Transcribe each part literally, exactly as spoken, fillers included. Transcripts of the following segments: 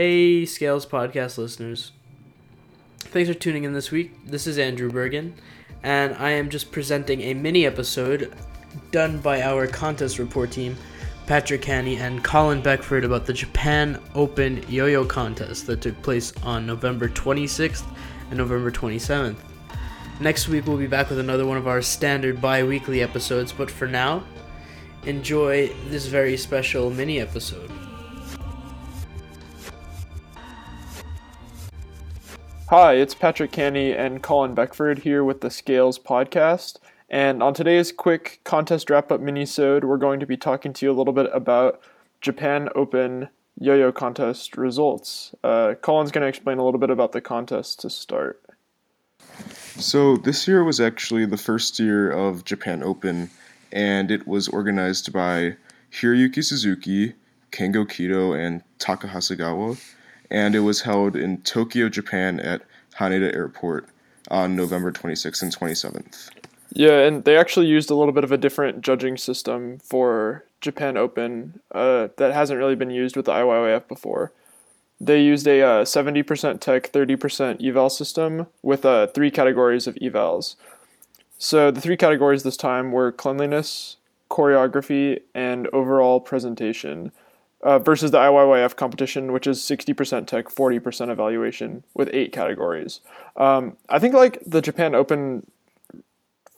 Hey, Scales Podcast listeners. Thanks for tuning in this week. This is Andrew Bergen, and I am just presenting a mini-episode done by our contest report team, Patrick Haney and Colin Beckford, about the Japan Open Yo-Yo contest that took place on November twenty-sixth and November twenty-seventh. Next week, we'll be back with another one of our standard bi-weekly episodes, but for now, enjoy this very special mini-episode. Hi, it's Patrick Haney and Colin Beckford here with the Scales Podcast. And on today's quick contest wrap-up mini-sode, we're going to be talking to you a little bit about Japan Open Yo-Yo contest results. Uh, Colin's going to explain a little bit about the contest to start. So this year was actually the first year of Japan Open, and it was organized by Hiroyuki Suzuki, Kengo Kido, and Takahasegawa, and it was held in Tokyo, Japan at Haneda Airport on November twenty-sixth and twenty-seventh. Yeah, and they actually used a little bit of a different judging system for Japan Open uh, that hasn't really been used with the I Y Y F before. They used a uh, seventy percent tech, thirty percent eval system with uh, three categories of evals. So the three categories this time were cleanliness, choreography, and overall presentation, uh, versus the I Y Y F competition, which is sixty percent tech, forty percent evaluation with eight categories. Um, I think like the Japan Open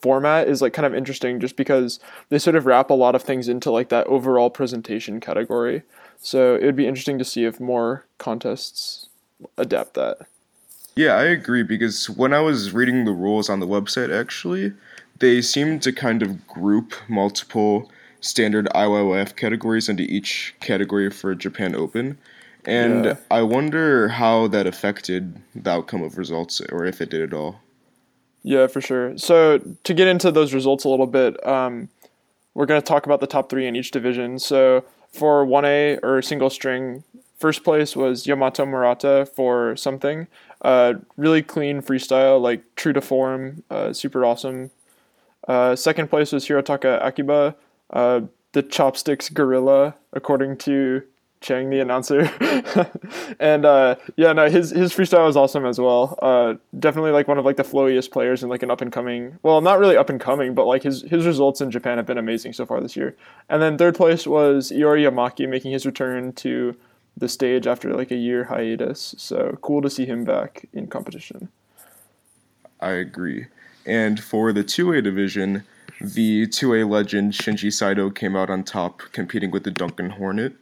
format is like kind of interesting just because they sort of wrap a lot of things into like that overall presentation category. So it would be interesting to see if more contests adapt that. Yeah, I agree, because when I was reading the rules on the website, actually, they seemed to kind of group multiple standard I Y Y F categories into each category for Japan Open. And yeah. I wonder how that affected the outcome of results, or if it did at all. Yeah, for sure. So to get into those results a little bit, um, we're going to talk about the top three in each division. So for one A, or single string, first place was Yamato Murata for something. Uh, really clean freestyle, like true to form, uh, super awesome. Uh, second place was Hirotaka Akiba, uh, the chopsticks gorilla, according to Chang, the announcer. and uh, yeah, no, his his freestyle was awesome as well. Uh, definitely like one of like the flowiest players and like an up and coming. Well, not really up and coming, but like his his results in Japan have been amazing so far this year. And then third place was Iori Yamaki, making his return to the stage after like a year hiatus. So cool to see him back in competition. I agree. And for the two A division, the two A legend Shinji Saito came out on top, competing with the Duncan Hornet.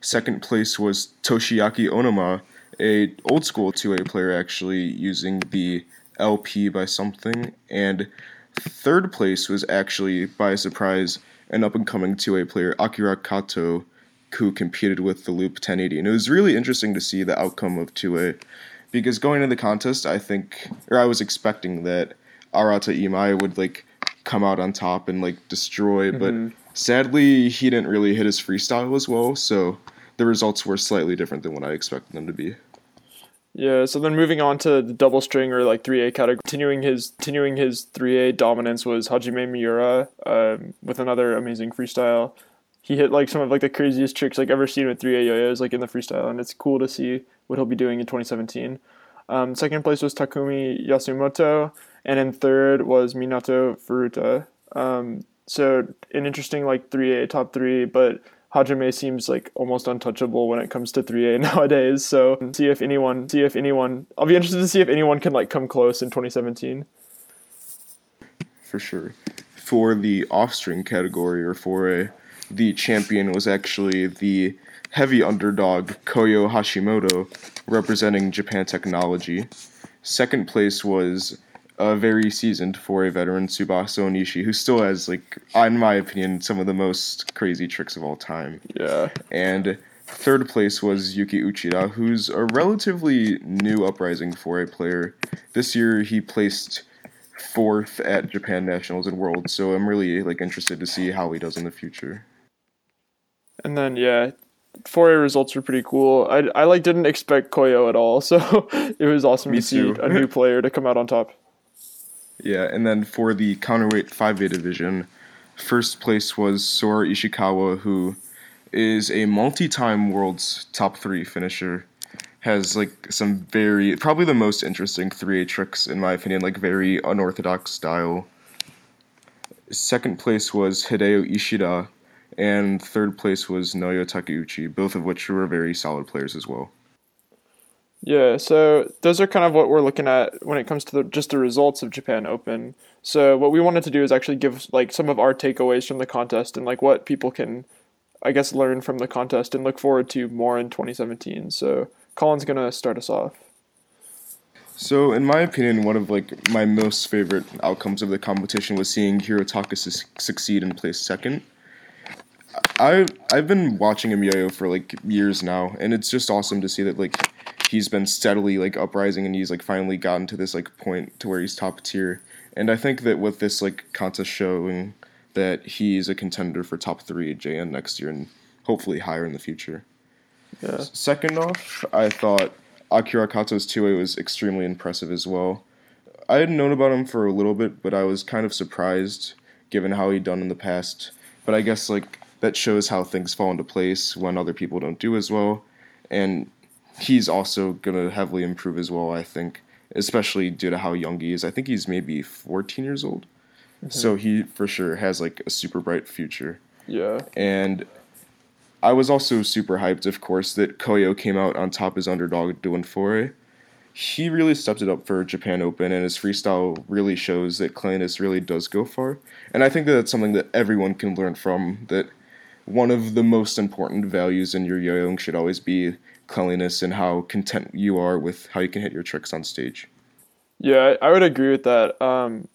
Second place was Toshiaki Onoma, a old school two A player actually, using the L P by something. And third place was actually, by surprise, an up-and-coming two A player, Akira Kato, who competed with the Loop ten eighty. And it was really interesting to see the outcome of two A, because going into the contest, I think, or I was expecting that Arata Imai would like come out on top and like destroy, mm-hmm. but sadly, he didn't really hit his freestyle as well, so the results were slightly different than what I expected them to be. Yeah, so then moving on to the double string, or like three A category, continuing his continuing his three A dominance was Hajime Miura, um, with another amazing freestyle. He hit like some of like the craziest tricks like ever seen with three A yo-yos like in the freestyle, and it's cool to see what he'll be doing in twenty seventeen. Um, second place was Takumi Yasumoto, and in third was Minato Furuta. Um, So an interesting like three A top three, but Hajime seems like almost untouchable when it comes to three A nowadays. So see if anyone, see if anyone, I'll be interested to see if anyone can like come close in twenty seventeen. For sure. For the off-string category, or four A, the champion was actually the heavy underdog Koyo Hashimoto, representing Japan Technology. Second place was a very seasoned four A veteran, Tsubasa Onishi, who still has, like, in my opinion, some of the most crazy tricks of all time. Yeah. And third place was Yuki Uchida, who's a relatively new uprising four A player. This year, he placed fourth at Japan Nationals and Worlds, so I'm really, like, interested to see how he does in the future. And then, yeah, four A results were pretty cool. I, I like, didn't expect Koyo at all, so it was awesome Me to see too. a new player to come out on top. Yeah, and then for the counterweight five A division, first place was Sora Ishikawa, who is a multi-time World's top three finisher. has like some very, probably the most interesting three A tricks in my opinion, like very unorthodox style. Second place was Hideo Ishida, and third place was Noyo Takeuchi, both of which were very solid players as well. Yeah, so those are kind of what we're looking at when it comes to the, just the results of Japan Open. So what we wanted to do is actually give like some of our takeaways from the contest and like what people can, I guess, learn from the contest and look forward to more in twenty seventeen. So Colin's going to start us off. So in my opinion, one of like my most favorite outcomes of the competition was seeing Hirotaka su- succeed and place second. I I've been watching MiYoYo for like years now, and it's just awesome to see that like he's been steadily like uprising, and he's like finally gotten to this like point to where he's top tier. And I think that with this like contest showing that he's a contender for top three at J N next year and hopefully higher in the future. Yeah. Second off, I thought Akira Kato's two A was extremely impressive as well. I had known about him for a little bit, but I was kind of surprised given how he'd done in the past. But I guess like that shows how things fall into place when other people don't do as well. And he's also going to heavily improve as well, I think, especially due to how young he is. I think he's maybe fourteen years old. Mm-hmm. So he for sure has like a super bright future. Yeah. And I was also super hyped, of course, that Koyo came out on top as underdog doing four A. He really stepped it up for Japan Open, and his freestyle really shows that Klainis really does go far. And I think that that's something that everyone can learn from, that one of the most important values in your yoyoing should always be cleanliness and how content you are with how you can hit your tricks on stage. Yeah, I would agree with that. Um,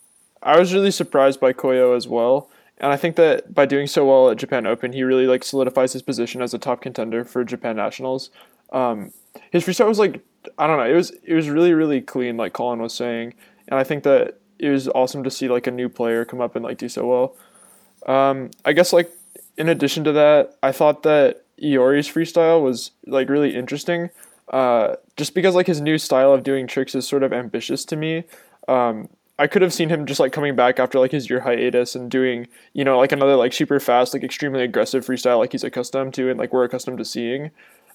I was really surprised by Koyo as well. And I think that by doing so well at Japan Open, he really like solidifies his position as a top contender for Japan Nationals. Um, his freestyle was like, I don't know, it was it was really, really clean, like Colin was saying. And I think that it was awesome to see like a new player come up and like do so well. Um, I guess like in addition to that, I thought that Iori's freestyle was like really interesting, uh, just because like his new style of doing tricks is sort of ambitious to me. Um, I could have seen him just like coming back after like his year hiatus and doing, you know, like another like super fast, like extremely aggressive freestyle like he's accustomed to and like we're accustomed to seeing.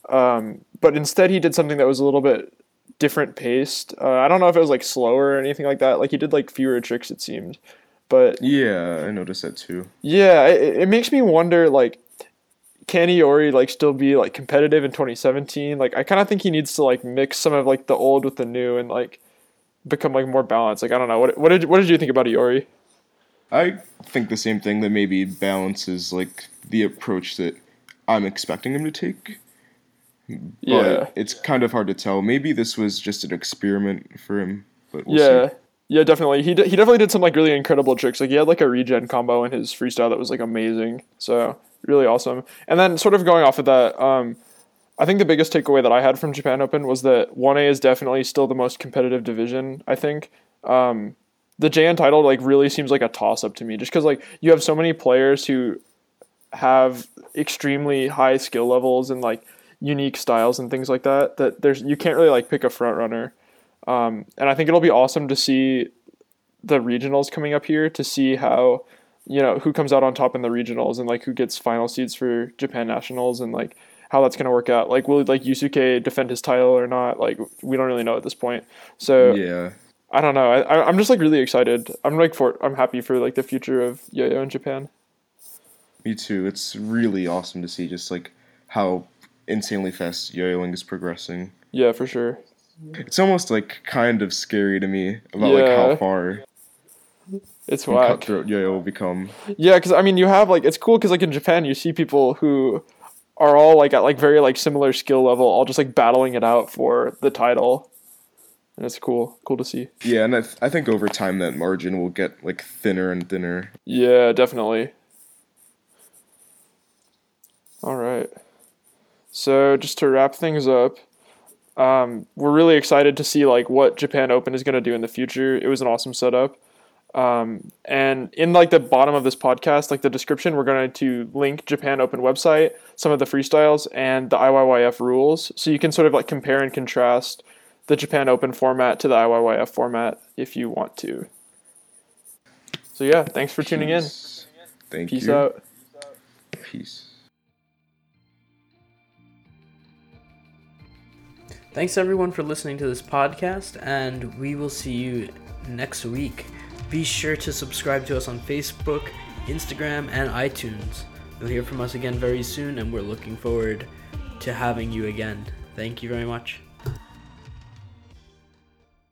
Um, but instead he did something that was a little bit different paced. Uh, I don't know if it was like slower or anything like that. Like he did like fewer tricks, it seemed. But yeah, I noticed that too. Yeah, it, it makes me wonder, like, can Iori, like, still be, like, competitive in twenty seventeen? Like, I kind of think he needs to, like, mix some of, like, the old with the new and, like, become, like, more balanced. Like, I don't know. What what did what did you think about Iori? I think the same thing, that maybe balance is, like, the approach that I'm expecting him to take. But yeah. It's kind of hard to tell. Maybe this was just an experiment for him, but we'll yeah. see. Yeah, definitely. He d- he definitely did some like really incredible tricks. Like he had like a regen combo in his freestyle that was like amazing. So really awesome. And then sort of going off of that, um, I think the biggest takeaway that I had from Japan Open was that one A is definitely still the most competitive division, I think. Um, the J N title like really seems like a toss-up to me, just because like you have so many players who have extremely high skill levels and like unique styles and things like that, that there's you can't really like pick a front runner. Um, and I think it'll be awesome to see the regionals coming up here, to see how, you know, who comes out on top in the regionals and like who gets final seeds for Japan Nationals and like how that's going to work out. Like, will like Yusuke defend his title or not? Like, we don't really know at this point. So yeah, I don't know. I, I'm just like really excited. I'm like for I'm happy for like the future of yoyo in Japan. Me too. It's really awesome to see just like how insanely fast yoyoing is progressing. Yeah, for sure. It's almost like kind of scary to me about yeah. like how far it's whack cutthroat yoyo will become. Yeah, because I mean, you have like it's cool because like in Japan you see people who are all like at like very like similar skill level, all just like battling it out for the title, and it's cool, cool to see. Yeah, and I, th- I think over time that margin will get like thinner and thinner. Yeah, definitely. All right, so just to wrap things up. Um, we're really excited to see like what Japan Open is going to do in the future. It was an awesome setup. Um, and in like the bottom of this podcast, like the description, we're going to link Japan Open website, some of the freestyles and the I Y Y F rules. So you can sort of like compare and contrast the Japan Open format to the I Y Y F format if you want to. So yeah, thanks for tuning in. Thank you. Peace out. Peace. Thanks everyone for listening to this podcast, and we will see you next week. Be sure to subscribe to us on Facebook, Instagram, and iTunes. You'll hear from us again very soon, and we're looking forward to having you again. Thank you very much.